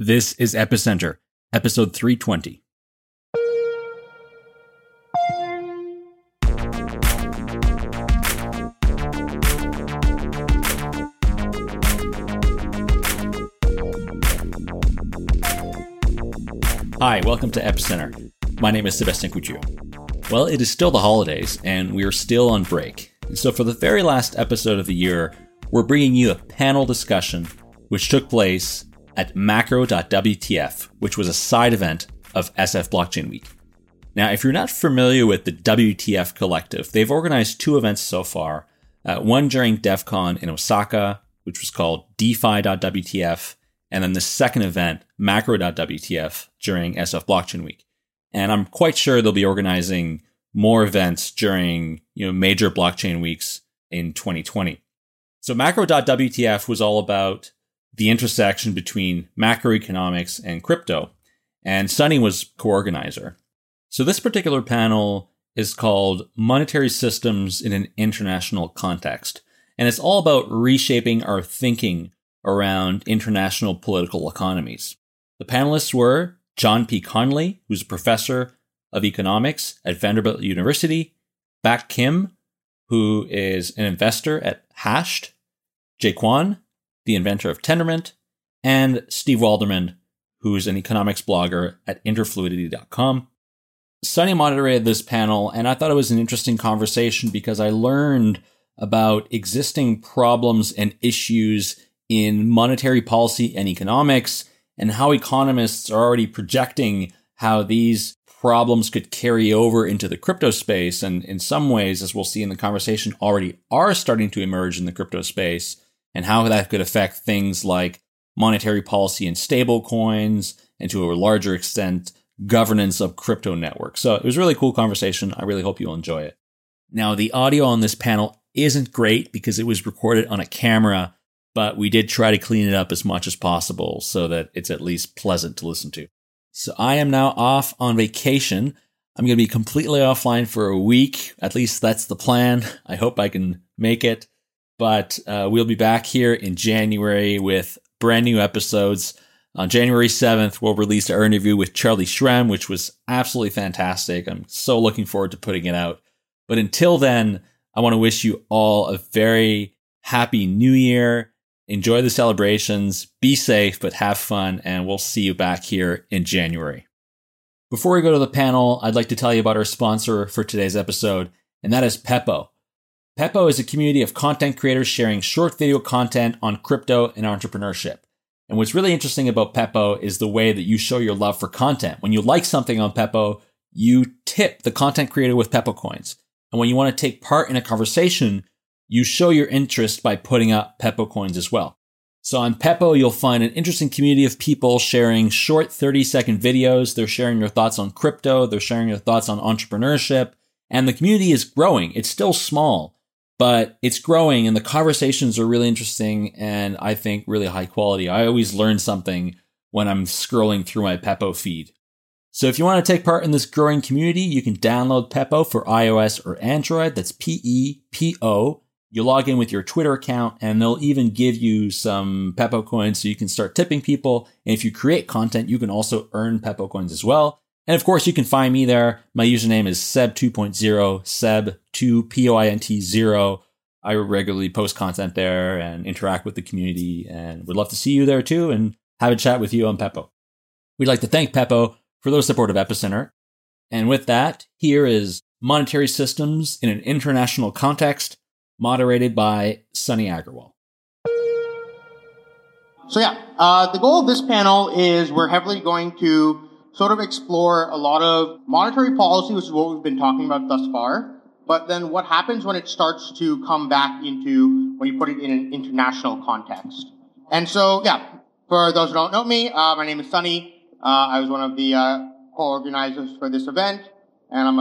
This is Epicenter, episode 320. Hi, welcome to Epicenter. My name is Sébastien Couture. Well, it is still the holidays, and we are still on break. And so for the very last episode of the year, we're bringing you a panel discussion which took place at macro.wtf, which was a side event of SF Blockchain Week. Now, if you're not familiar with the WTF Collective, they've organized two events so far, one during DEF CON in Osaka, which was called DeFi.wtf, and then the second event, macro.wtf, during SF Blockchain Week. And I'm quite sure they'll be organizing more events during major blockchain weeks in 2020. So macro.wtf was all about the intersection between macroeconomics and crypto, and Sunny was co-organizer. So this particular panel is called Monetary Systems in an International Context, and it's all about reshaping our thinking around international political economies. The panelists were John P. Conley, who's a professor of economics at Vanderbilt University, Bak Kim, who is an investor at Hashed, Jae Kwon, the inventor of Tendermint, and Steve Walderman, who's an economics blogger at interfluidity.com. Sunny moderated this panel, and I thought it was an interesting conversation because I learned about existing problems and issues in monetary policy and economics, and how economists are already projecting how these problems could carry over into the crypto space. And in some ways, as we'll see in the conversation, already are starting to emerge in the crypto space, and how that could affect things like monetary policy and stable coins, and to a larger extent, governance of crypto networks. So it was a really cool conversation. I really hope you'll enjoy it. Now, the audio on this panel isn't great because it was recorded on a camera, but we did try to clean it up as much as possible so that it's at least pleasant to listen to. So I am now off on vacation. I'm going to be completely offline for a week. At least that's the plan. I hope I can make it. But we'll be back here in January with brand new episodes. On January 7th, we'll release our interview with Charlie Shrem, which was absolutely fantastic. I'm so looking forward to putting it out. But until then, I want to wish you all a very happy new year. Enjoy the celebrations, be safe, but have fun, and we'll see you back here in January. Before we go to the panel, I'd like to tell you about our sponsor for today's episode, and that is Pepo. Pepo is a community of content creators sharing short video content on crypto and entrepreneurship. And what's really interesting about Pepo is the way that you show your love for content. When you like something on Pepo, you tip the content creator with Pepo coins. And when you want to take part in a conversation, you show your interest by putting up Pepo coins as well. So on Pepo, you'll find an interesting community of people sharing short 30-second videos. They're sharing their thoughts on crypto. They're sharing their thoughts on entrepreneurship. And the community is growing. It's still small, but it's growing. And the conversations are really interesting and I think really high quality. I always learn something when I'm scrolling through my Pepo feed. So if you want to take part in this growing community, you can download Pepo for iOS or Android. That's Pepo. You log in with your Twitter account, and they'll even give you some Pepo coins so you can start tipping people. And if you create content, you can also earn Pepo coins as well. And of course, you can find me there. My username is Seb2.0, Seb2POINT0. I regularly post content there and interact with the community, and would love to see you there too and have a chat with you on Pepo. We'd like to thank Pepo for their support of Epicenter. And with that, here is Monetary Systems in an International Context, moderated by Sunny Agarwal. So the goal of this panel is we're heavily going to sort of explore a lot of monetary policy, which is what we've been talking about thus far, but then what happens when it starts to come back into, when you put it in an international context. And so, for those who don't know me, my name is Sunny. I was one of the co-organizers for this event, and I'm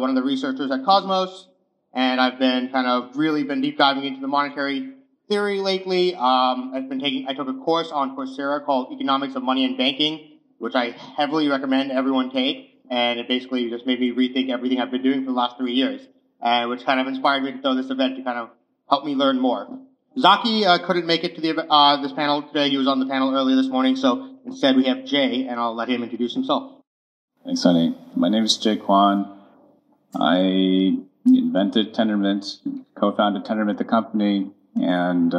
one of the researchers at Cosmos. And I've been really deep diving into the monetary theory lately. I took a course on Coursera called Economics of Money and Banking, which I heavily recommend everyone take. And it basically just made me rethink everything I've been doing for the last 3 years, which inspired me to throw this event to help me learn more. Zaki couldn't make it to the this panel today. He was on the panel earlier this morning, so instead we have Jay, and I'll let him introduce himself. Thanks, Sunny. My name is Jae Kwon. I invented Tendermint, co-founded Tendermint, the company, and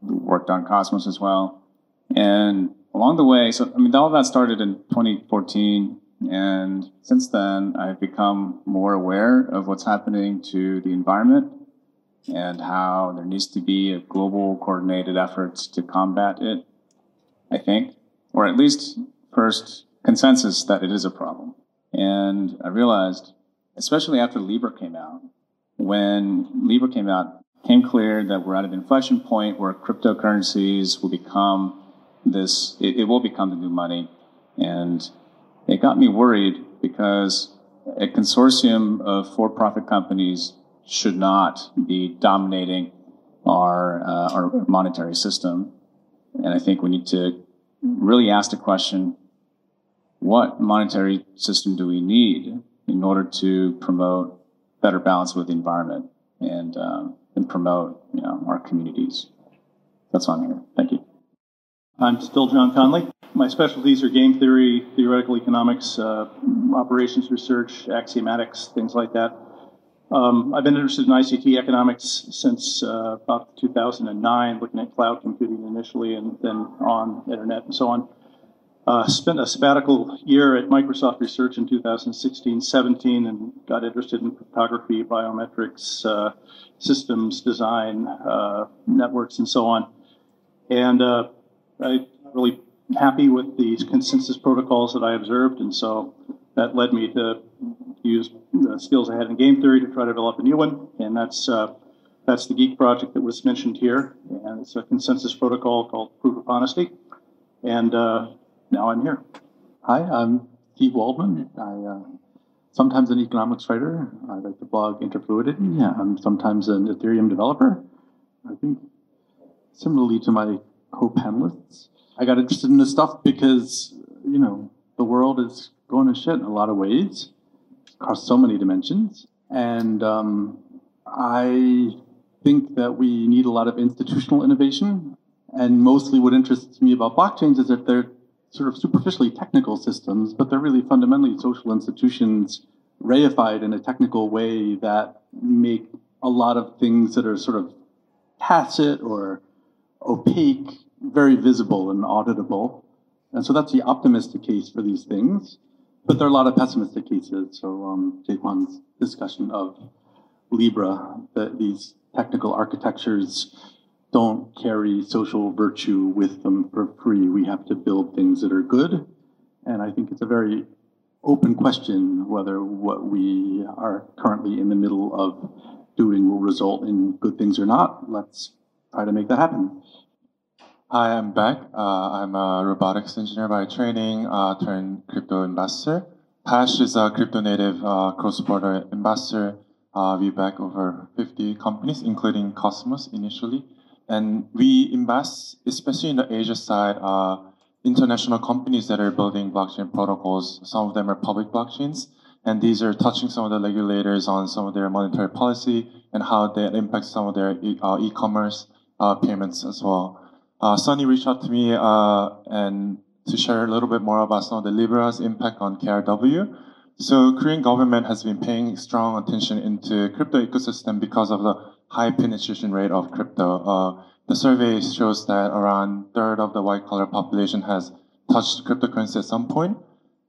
worked on Cosmos as well. And along the way, so I mean, all that started in 2014, and since then I've become more aware of what's happening to the environment and how there needs to be a global coordinated efforts to combat it, I think, or at least first consensus that it is a problem. And I realized, especially after Libra came out, when Libra came out, it became clear that we're at an inflection point where cryptocurrencies will become this, it will become the new money. And it got me worried because a consortium of for-profit companies should not be dominating our monetary system. And I think we need to really ask the question, what monetary system do we need in order to promote better balance with the environment and promote, you know, our communities? That's all I'm here. Thank you. I'm still John Conley. My specialties are game theory, theoretical economics, operations research, axiomatics, things like that. I've been interested in ICT economics since about 2009, looking at cloud computing initially and then on internet and so on. Spent a sabbatical year at Microsoft Research in 2016-17 and got interested in cryptography, biometrics, systems design, networks, and so on. And I'm really happy with the consensus protocols that I observed, and so that led me to use the skills I had in game theory to try to develop a new one, and that's the Geek project that was mentioned here, and it's a consensus protocol called Proof of Honesty, and now I'm here. Hi, I'm Steve Walderman. I'm sometimes an economics writer. I like the blog Interfluidity. I'm sometimes an Ethereum developer. I think similarly to my co-panelists, I got interested in this stuff because, you know, the world is going to shit in a lot of ways, across so many dimensions, and I think that we need a lot of institutional innovation, and mostly what interests me about blockchains is that they're sort of superficially technical systems, but they're really fundamentally social institutions reified in a technical way that make a lot of things that are sort of tacit or opaque very visible and auditable. And so that's the optimistic case for these things. But there are a lot of pessimistic cases. So Jae Kwon's discussion of Libra, that these technical architectures don't carry social virtue with them for free. We have to build things that are good. And I think it's a very open question whether what we are currently in the middle of doing will result in good things or not. Let's try to make that happen. Hi, I'm Bak. I'm a robotics engineer by training, turned crypto ambassador. Hashed is a crypto native cross-border ambassador. We back over 50 companies, including Cosmos initially. And we invest, especially in the Asia side, international companies that are building blockchain protocols. Some of them are public blockchains, and these are touching some of the regulators on some of their monetary policy and how that impacts some of their e-commerce payments as well. Sunny reached out to me and to share a little bit more about some of the Libra's impact on KRW. So Korean government has been paying strong attention into crypto ecosystem because of the high penetration rate of crypto. The survey shows that around a third of the white-collar population has touched cryptocurrency at some point.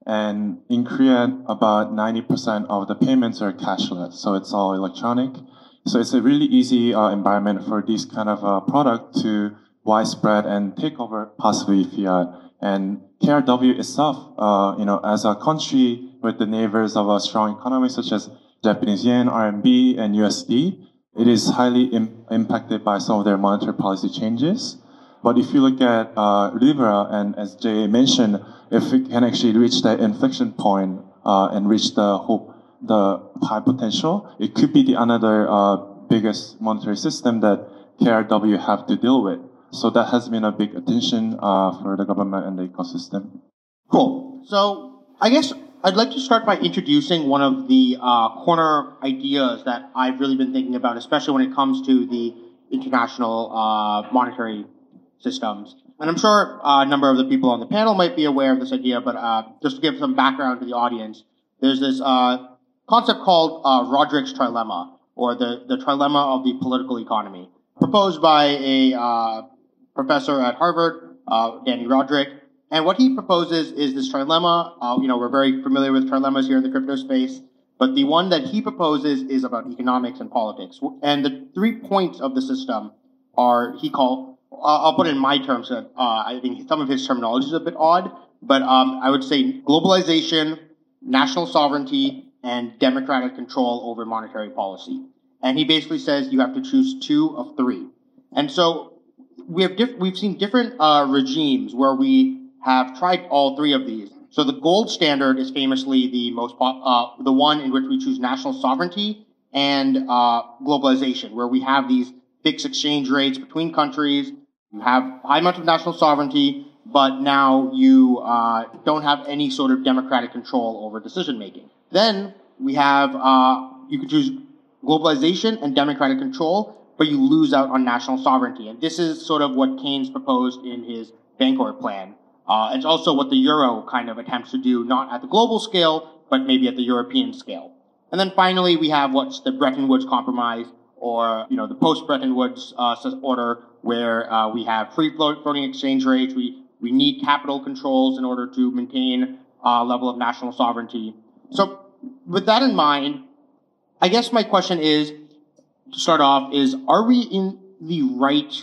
And in Korea, about 90% of the payments are cashless, so it's all electronic. So it's a really easy environment for these kind of product to widespread and take over possibly fiat. And KRW itself, you know, as a country with the neighbors of a strong economy such as Japanese yen, RMB, and USD, it is highly impacted by some of their monetary policy changes. But if you look at Libra, and as Jay mentioned, if we can actually reach that inflection point and reach the hope, the high potential, it could be the another biggest monetary system that KRW have to deal with. So that has been a big attention for the government and the ecosystem. Cool. So I guess I'd like to start by introducing one of the corner ideas that I've really been thinking about, especially when it comes to the international monetary systems. And I'm sure a number of the people on the panel might be aware of this idea, but just to give some background to the audience, there's this concept called Rodrik's Trilemma, or the trilemma of the political economy, proposed by a professor at Harvard, Danny Rodrik. And what he proposes is this trilemma. We're very familiar with trilemmas here in the crypto space, but the one that he proposes is about economics and politics. And the 3 points of the system are, I'll put it in my terms, I think some of his terminology is a bit odd, but I would say globalization, national sovereignty, and democratic control over monetary policy. And he basically says you have to choose 2 of 3. And so we have we've seen different regimes where we have tried all 3 of these. So the gold standard is famously the most the one in which we choose national sovereignty and globalization, where we have these fixed exchange rates between countries. You have high amounts of national sovereignty, but now you don't have any sort of democratic control over decision making. Then we have, you could choose globalization and democratic control, but you lose out on national sovereignty. And this is sort of what Keynes proposed in his Bancor plan. It's also what the euro kind of attempts to do, not at the global scale, but maybe at the European scale. And then finally, we have what's the Bretton Woods Compromise, or, the post-Bretton Woods order, where we have free floating exchange rates. We need capital controls in order to maintain a level of national sovereignty. So with that in mind, I guess my question is, to start off, is are we in the right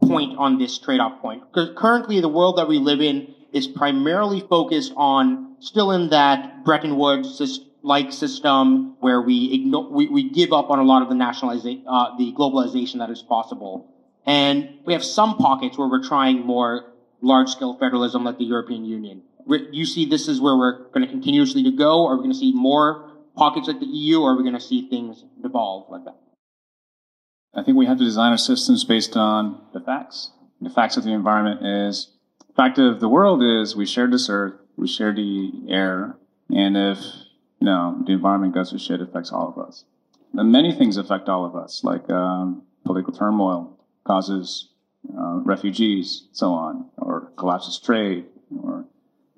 point on this trade-off point? Because currently the world that we live in is primarily focused on still in that Bretton Woods-like system where we give up on a lot of the the globalization that is possible. And we have some pockets where we're trying more large-scale federalism like the European Union. You see this is where we're going to continuously to go? Are we going to see more pockets like the EU, or are we going to see things devolve like that? I think we have to design our systems based on the facts. The facts of the environment is, the fact of the world is we share this earth, we share the air, and if the environment goes to shit, it affects all of us. And many things affect all of us, like political turmoil causes refugees, so on, or collapses trade, or...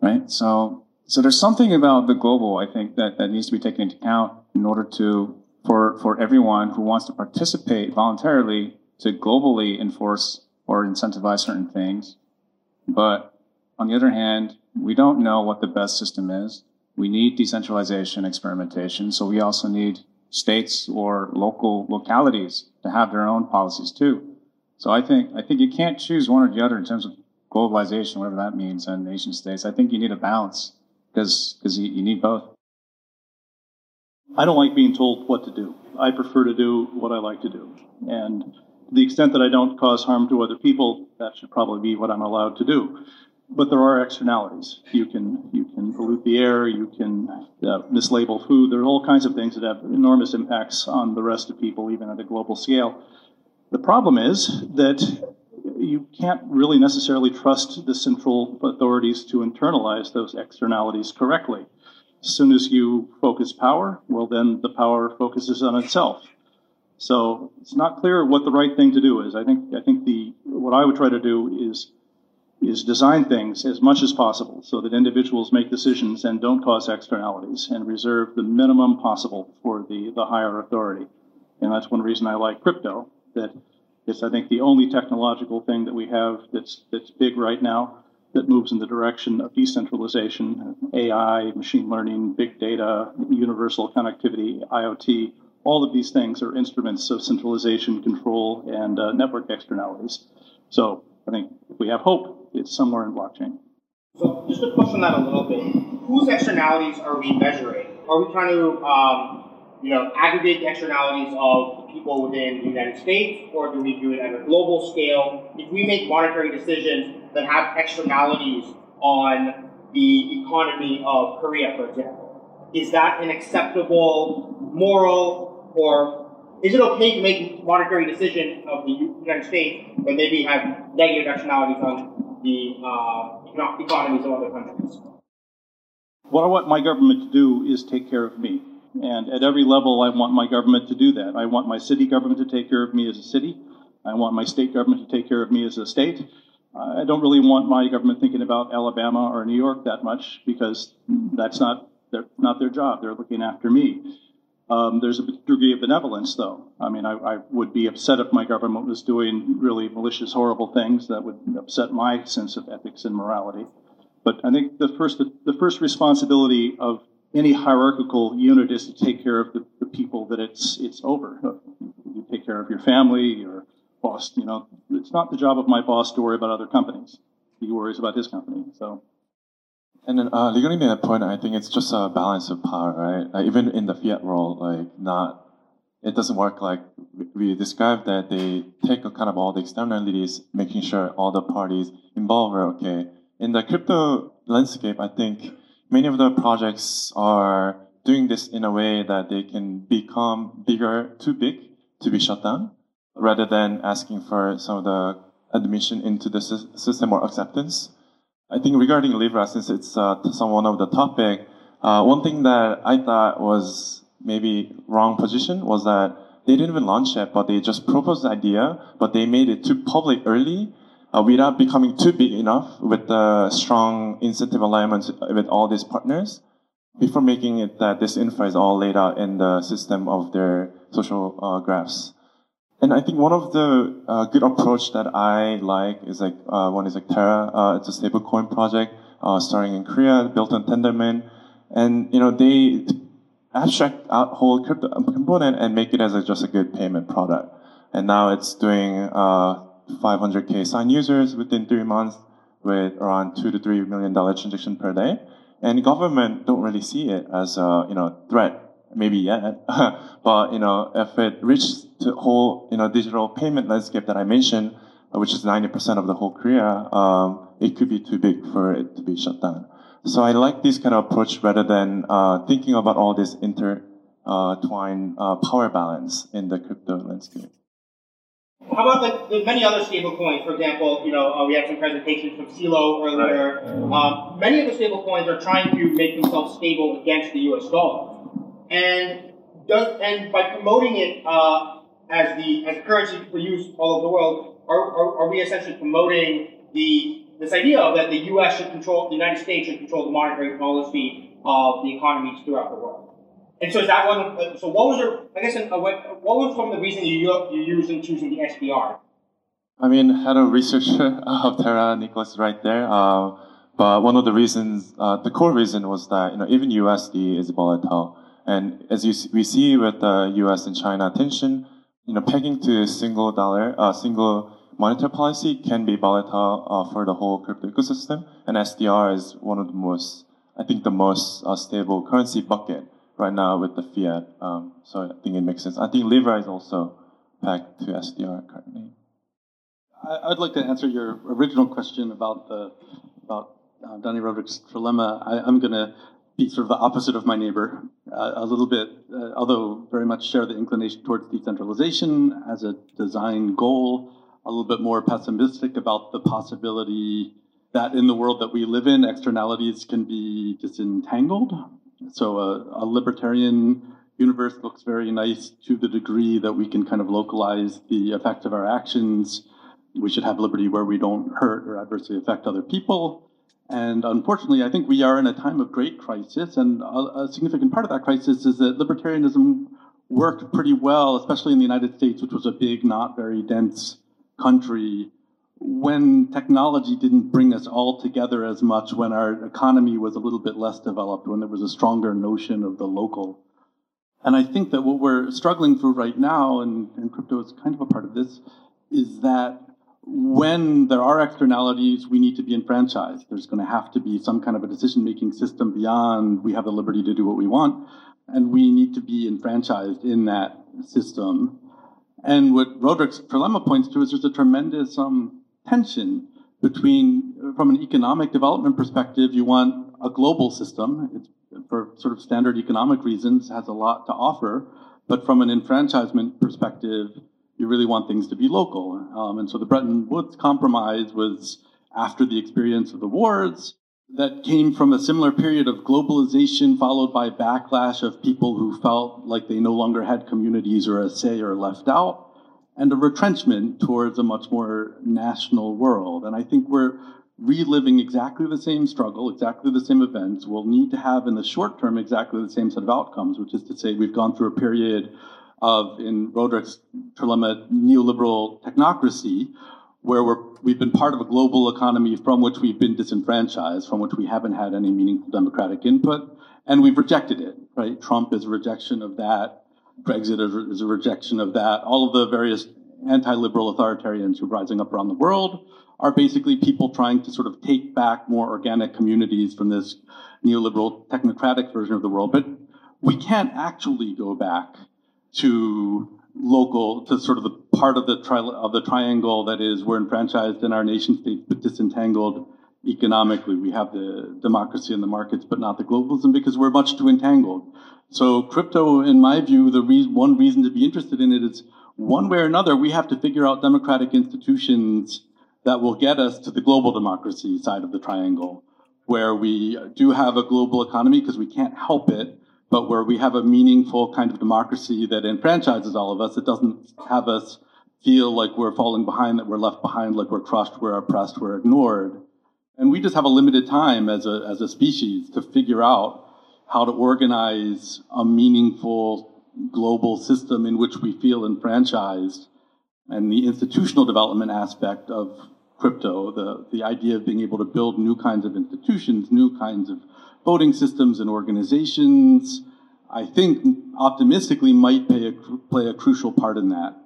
Right? So there's something about the global, I think, that needs to be taken into account in order to, for everyone who wants to participate voluntarily to globally enforce or incentivize certain things. But on the other hand, we don't know what the best system is. We need decentralization, experimentation. So we also need states or localities to have their own policies too. So I think you can't choose one or the other in terms of globalization, whatever that means, and nation states. I think you need a balance because you need both. I don't like being told what to do. I prefer to do what I like to do. And to the extent that I don't cause harm to other people, that should probably be what I'm allowed to do. But there are externalities. You can pollute the air, you can mislabel food. There are all kinds of things that have enormous impacts on the rest of people, even at a global scale. The problem is that you can't really necessarily trust the central authorities to internalize those externalities correctly. As soon as you focus power, well, then the power focuses on itself. So it's not clear what the right thing to do is. I think what I would try to do is design things as much as possible so that individuals make decisions and don't cause externalities, and reserve the minimum possible for the higher authority. And that's one reason I like crypto, that it's, I think, the only technological thing that we have that's big right now that moves in the direction of decentralization, AI, machine learning, big data, universal connectivity, IoT. All of these things are instruments of centralization, control, and network externalities. So I think if we have hope, it's somewhere in blockchain. So just to push on that a little bit, whose externalities are we measuring? Are we trying to... aggregate the externalities of the people within the United States, or do we do it at a global scale? If we make monetary decisions that have externalities on the economy of Korea, for example, is that an acceptable, moral, or is it okay to make monetary decisions of the United States but maybe have negative externalities on the economies of other countries? What I want my government to do is take care of me. And at every level, I want my government to do that. I want my city government to take care of me as a city. I want my state government to take care of me as a state. I don't really want my government thinking about Alabama or New York that much, because that's not their job. They're looking after me. There's a degree of benevolence, though. I mean, I would be upset if my government was doing really malicious, horrible things that would upset my sense of ethics and morality. But I think the first responsibility of any hierarchical unit is to take care of the people that it's over. You take care of your family, your boss. You know, it's not the job of my boss to worry about other companies. He worries about his company. So. And then regarding that point, I think it's just a balance of power, right? Like, even in the fiat world, it doesn't work like we described, that they take kind of all the externalities, making sure all the parties involved are okay. In the crypto landscape, I think many of the projects are doing this in a way that they can become bigger, too big to be shut down, rather than asking for some of the admission into the system or acceptance. I think regarding Libra, since it's one of the topic, one thing that I thought was maybe wrong position was that they didn't even launch it, but they just proposed the idea, but they made it too public early without becoming too big enough with the strong incentive alignment with all these partners before making it that this infra is all laid out in the system of their social graphs. And I think one of the good approach that I like is one is Terra. It's a stable coin project starting in Korea, built on Tendermint, and they abstract out whole crypto component and make it as just a good payment product. And now it's doing 500K signed users within 3 months with around $2 to $3 million transaction per day. And government don't really see it as a threat. Maybe yet, but if it reaches the whole digital payment landscape that I mentioned, which is 90% of the whole Korea, it could be too big for it to be shut down. So I like this kind of approach rather than thinking about all this intertwined power balance in the crypto landscape. How about the many other stable coins? For example, we had some presentations from CeeLo earlier. Right. Many of the stable coins are trying to make themselves stable against the U.S. dollar. And by promoting it as currency for use all over the world, are we essentially promoting this idea of that the United States should control the monetary policy of the economies throughout the world? And so is that one? So what was what was some of the reason you used in choosing the SDR? I mean, head of researcher of Terra, Nicholas, right there. But one of the reasons, the core reason, was that even USD is volatile. And as we see with the U.S. and China tension, pegging to single monetary policy can be volatile for the whole crypto ecosystem. And SDR is one of the most stable currency bucket right now with the fiat. So I think it makes sense. I think Libra is also pegged to SDR currently. I'd like to answer your original question about Donny Rodrik's trilemma. I'm going to be sort of the opposite of my neighbor a little bit, although very much share the inclination towards decentralization as a design goal, a little bit more pessimistic about the possibility that in the world that we live in, externalities can be disentangled. So a libertarian universe looks very nice to the degree that we can kind of localize the effect of our actions. We should have liberty where we don't hurt or adversely affect other people. And unfortunately, I think we are in a time of great crisis, and a significant part of that crisis is that libertarianism worked pretty well, especially in the United States, which was a big, not very dense country, when technology didn't bring us all together as much, when our economy was a little bit less developed, when there was a stronger notion of the local. And I think that what we're struggling through right now, and crypto is kind of a part of this, is that when there are externalities, we need to be enfranchised. There's going to have to be some kind of a decision-making system beyond we have the liberty to do what we want, and we need to be enfranchised in that system. And what Rodrik's trilemma points to is there's a tremendous tension between, from an economic development perspective, you want a global system. It, for sort of standard economic reasons, has a lot to offer, but from an enfranchisement perspective, you really want things to be local. And so the Bretton Woods compromise was after the experience of the wars that came from a similar period of globalization followed by backlash of people who felt like they no longer had communities or a say or left out. and a retrenchment towards a much more national world. And I think we're reliving exactly the same struggle, exactly the same events. We'll need to have in the short term exactly the same set of outcomes, which is to say we've gone through a period of, in Rodrik's Trilemma, neoliberal technocracy, where we've been part of a global economy from which we've been disenfranchised, from which we haven't had any meaningful democratic input, and we've rejected it, right? Trump is a rejection of that. Brexit is a rejection of that. All of the various anti-liberal authoritarians who are rising up around the world are basically people trying to sort of take back more organic communities from this neoliberal technocratic version of the world. But we can't actually go back to local, to sort of the part of the triangle that is we're enfranchised in our nation states but disentangled economically. We have the democracy and the markets but not the globalism because we're much too entangled. So crypto, in my view, the one reason to be interested in it is one way or another we have to figure out democratic institutions that will get us to the global democracy side of the triangle, where we do have a global economy because we can't help it, but where we have a meaningful kind of democracy that enfranchises all of us. It doesn't have us feel like we're falling behind, that we're left behind, like we're crushed, we're oppressed, we're ignored. And we just have a limited time as a species to figure out how to organize a meaningful global system in which we feel enfranchised. And the institutional development aspect of crypto, the idea of being able to build new kinds of institutions, new kinds of voting systems and organizations, I think optimistically might play a crucial part in that.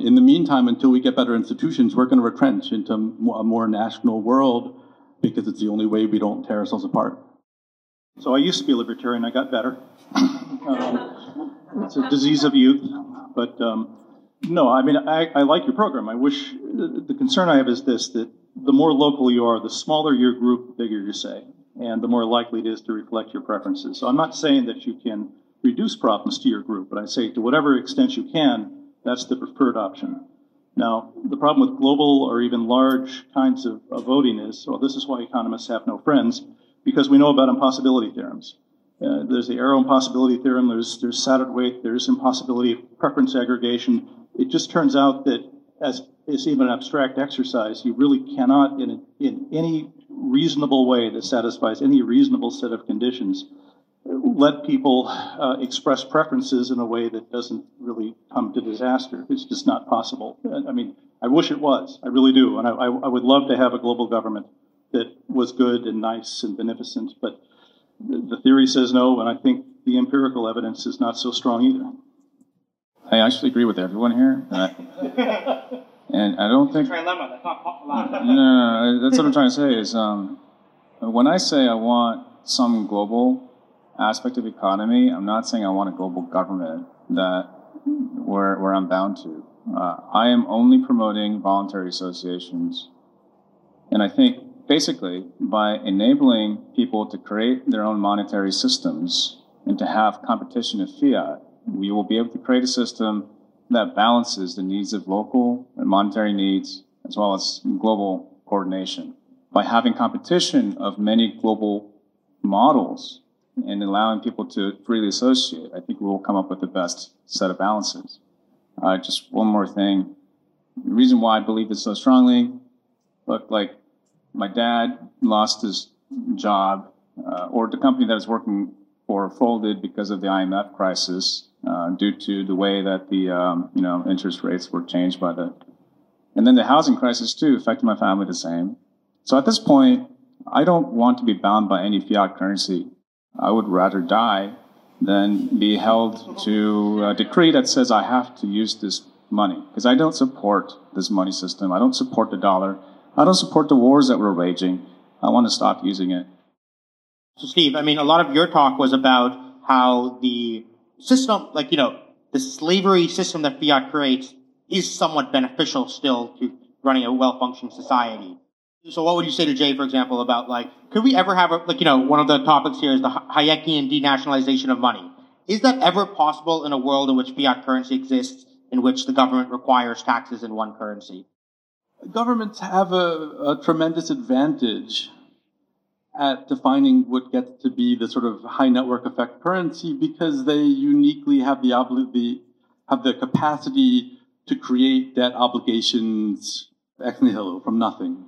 In the meantime, until we get better institutions, we're going to retrench into a more national world because it's the only way we don't tear ourselves apart. So I used to be a libertarian. I got better. It's a disease of youth. But no, I mean, I like your program. I wish the concern I have is this, that the more local you are, the smaller your group, the bigger your say, and the more likely it is to reflect your preferences. So I'm not saying that you can reduce problems to your group, but I say to whatever extent you can, that's the preferred option. Now, the problem with global or even large kinds of voting is, well, this is why economists have no friends, because we know about impossibility theorems. There's the Arrow impossibility theorem, there's Satterthwaite, there's impossibility of preference aggregation. It just turns out that as it's even an abstract exercise, you really cannot, in any reasonable way that satisfies any reasonable set of conditions, let people express preferences in a way that doesn't really come to disaster. It's just not possible. I mean, I wish it was. I really do. And I would love to have a global government that was good and nice and beneficent. But the theory says no, and I think the empirical evidence is not so strong either. I actually agree with everyone here. And I don't think... Trilemma, that's not popular. No, that's what I'm trying to say is, when I say I want some global aspect of economy, I'm not saying I want a global government that where I'm bound to. I am only promoting voluntary associations. And I think, basically, by enabling people to create their own monetary systems and to have competition of fiat, we will be able to create a system that balances the needs of local and monetary needs as well as global coordination. By having competition of many global models and allowing people to freely associate, I think we will come up with the best set of balances. Just one more thing. The reason why I believe this so strongly, look, like my dad lost his job or the company that is working or folded because of the IMF crisis due to the way that the interest rates were changed by the... And then the housing crisis, too, affected my family the same. So at this point, I don't want to be bound by any fiat currency. I would rather die than be held to a decree that says I have to use this money, because I don't support this money system. I don't support the dollar. I don't support the wars that we're waging. I want to stop using it. So, Steve, I mean, a lot of your talk was about how the system, like, you know, the slavery system that fiat creates is somewhat beneficial still to running a well-functioned society. So what would you say to Jay, for example, about, like, could we ever have, one of the topics here is the Hayekian denationalization of money. Is that ever possible in a world in which fiat currency exists, in which the government requires taxes in one currency? Governments have a tremendous advantage at defining what gets to be the sort of high network effect currency, because they uniquely have the capacity to create debt obligations ex nihilo from nothing.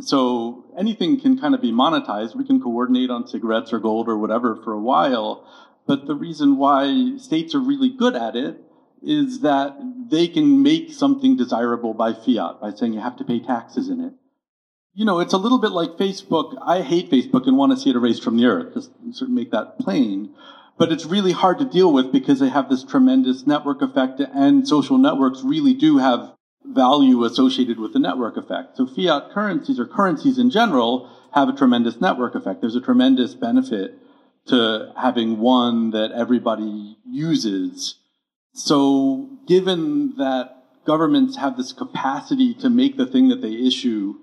So anything can kind of be monetized. We can coordinate on cigarettes or gold or whatever for a while. But the reason why states are really good at it is that they can make something desirable by fiat, by saying you have to pay taxes in it. You know, it's a little bit like Facebook. I hate Facebook and want to see it erased from the earth. Just sort of make that plain. But it's really hard to deal with because they have this tremendous network effect, and social networks really do have value associated with the network effect. So fiat currencies, or currencies in general, have a tremendous network effect. There's a tremendous benefit to having one that everybody uses. So given that governments have this capacity to make the thing that they issue,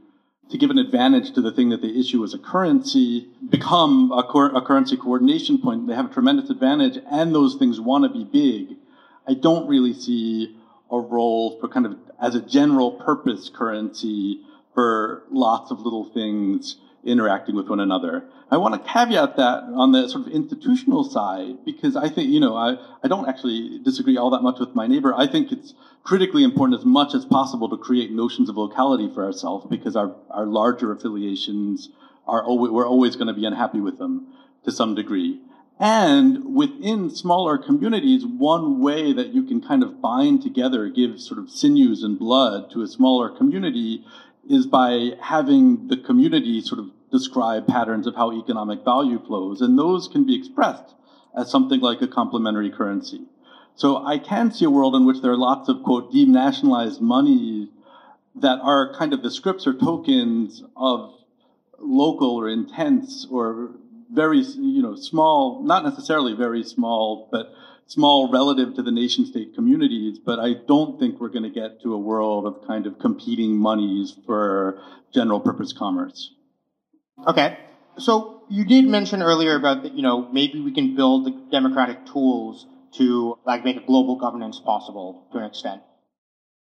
to give an advantage to the thing that they issue as a currency, become a currency coordination point, they have a tremendous advantage, and those things want to be big. I don't really see a role for kind of as a general purpose currency for lots of little things interacting with one another. I want to caveat that on the sort of institutional side, because I think, you know, I don't actually disagree all that much with my neighbor. I think it's critically important as much as possible to create notions of locality for ourselves, because our larger affiliations are we're always going to be unhappy with them to some degree. And within smaller communities, one way that you can kind of bind together, give sort of sinews and blood to a smaller community, is by having the community sort of describe patterns of how economic value flows. And those can be expressed as something like a complementary currency. So I can see a world in which there are lots of, quote, denationalized money that are kind of the scripts or tokens of local or intense or very, you know, small, not necessarily very small, but small relative to the nation state communities. But I don't think we're going to get to a world of kind of competing monies for general purpose commerce. Okay. So you did mention earlier about, you know, maybe we can build the democratic tools to like make a global governance possible to an extent.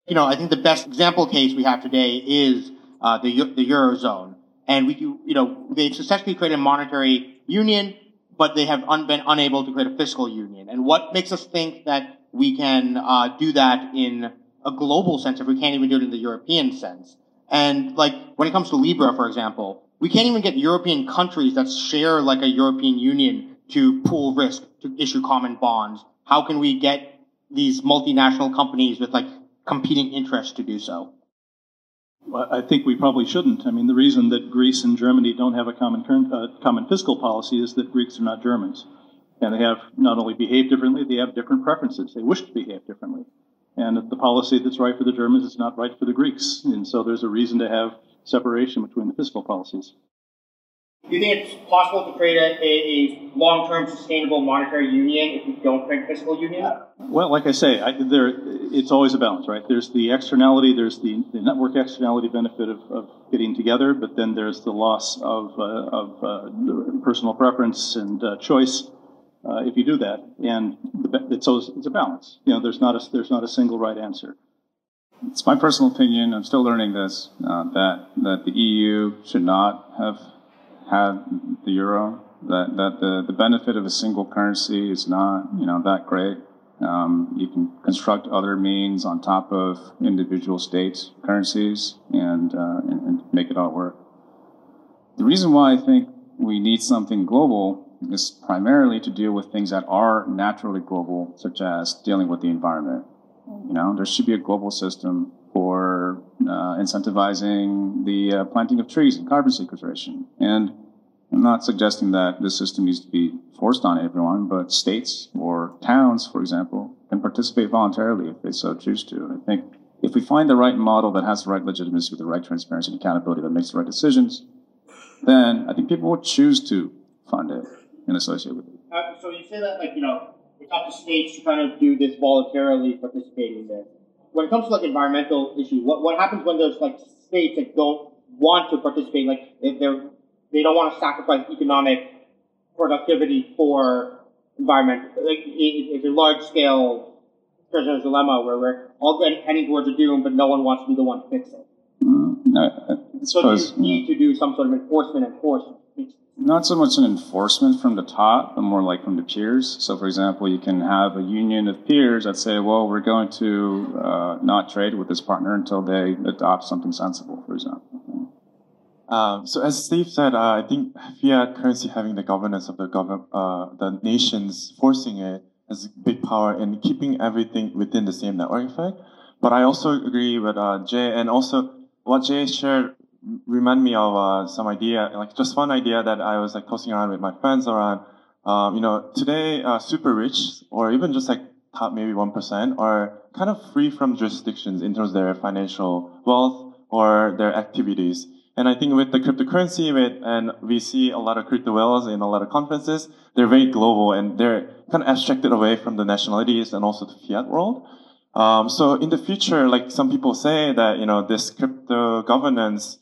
You know, I think the best example case we have today is the Eurozone. And we do, you know, they've successfully created a monetary union, but they have been unable to create a fiscal union. And what makes us think that we can do that in a global sense if we can't even do it in the European sense? And like when it comes to Libra, for example, we can't even get European countries that share like a European Union to pool risk, to issue common bonds. How can we get these multinational companies with like competing interests to do so? Well, I think we probably shouldn't. I mean, the reason that Greece and Germany don't have a common fiscal policy is that Greeks are not Germans. And they have not only behaved differently, they have different preferences. They wish to behave differently. And the policy that's right for the Germans is not right for the Greeks. And so there's a reason to have separation between the fiscal policies. Do you think it's possible to create a long-term sustainable monetary union if we don't create a fiscal union? Well, like I say, it's always a balance, right? There's the externality, there's the network externality benefit of getting together, but then there's the loss of personal preference and choice if you do that. And it's a balance. You know, there's not a single right answer. It's my personal opinion, I'm still learning this, that the EU should not have the euro, that the benefit of a single currency is not, you know, that great. You can construct other means on top of individual states' currencies and make it all work. The reason why I think we need something global is primarily to deal with things that are naturally global, such as dealing with the environment. You know, there should be a global system for incentivizing the planting of trees and carbon sequestration. And I'm not suggesting that this system needs to be forced on everyone, but states or towns, for example, can participate voluntarily if they so choose to. I think if we find the right model that has the right legitimacy, with the right transparency and accountability, that makes the right decisions, then I think people will choose to fund it and associate with it. So you say that, like, you know, it's up to states to kind of do this voluntarily participating there. When it comes to like environmental issues, what happens when there's like states that don't want to participate, like they don't want to sacrifice economic productivity for environment? Like it's a large scale prisoner's dilemma where we're all heading towards a doom, but no one wants to be the one to fix it. I suppose, so you need to do some sort of enforcement. not so much an enforcement from the top, but more like from the peers. So, for example, you can have a union of peers that say, well, we're going to not trade with this partner until they adopt something sensible, for example. So as Steve said, I think fiat currency having the governance of the nations forcing it has a big power in keeping everything within the same network effect. But I also agree with Jay, and also what Jay shared remind me of some idea, like just one idea that I was like tossing around with my friends around. You know, today super rich or even just like top maybe 1% are kind of free from jurisdictions in terms of their financial wealth or their activities. And I think with the cryptocurrency, and we see a lot of crypto whales in a lot of conferences, they're very global and they're kind of abstracted away from the nationalities and also the fiat world. So in the future, like some people say that, you know, this crypto governance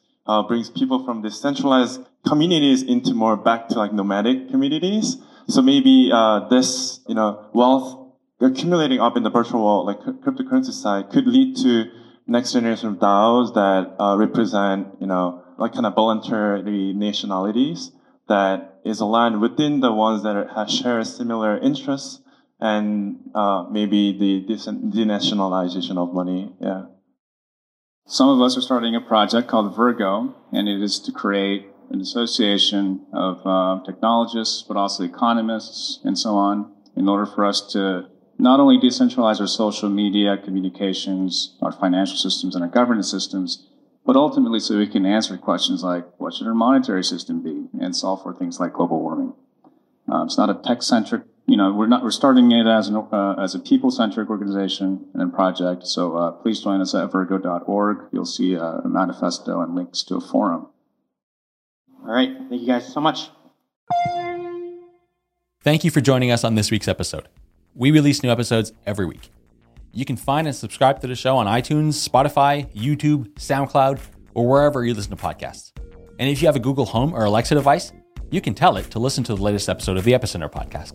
brings people from decentralized communities into more back to like nomadic communities. So maybe this, you know, wealth accumulating up in the virtual world, like cryptocurrency side, could lead to next generation of DAOs that represent, you know, like kind of voluntary nationalities that is aligned within the ones that have shared similar interests and maybe the denationalization of money. Yeah. Some of us are starting a project called Virgo, and it is to create an association of technologists, but also economists and so on, in order for us to not only decentralize our social media, communications, our financial systems, and our governance systems, but ultimately so we can answer questions like, what should our monetary system be? And solve for things like global warming. It's not a tech-centric, you know, we're starting it as a people-centric organization and project. So please join us at virgo.org. You'll see a manifesto and links to a forum. All right. Thank you guys so much. Thank you for joining us on this week's episode. We release new episodes every week. You can find and subscribe to the show on iTunes, Spotify, YouTube, SoundCloud, or wherever you listen to podcasts. And if you have a Google Home or Alexa device, you can tell it to listen to the latest episode of the Epicenter podcast.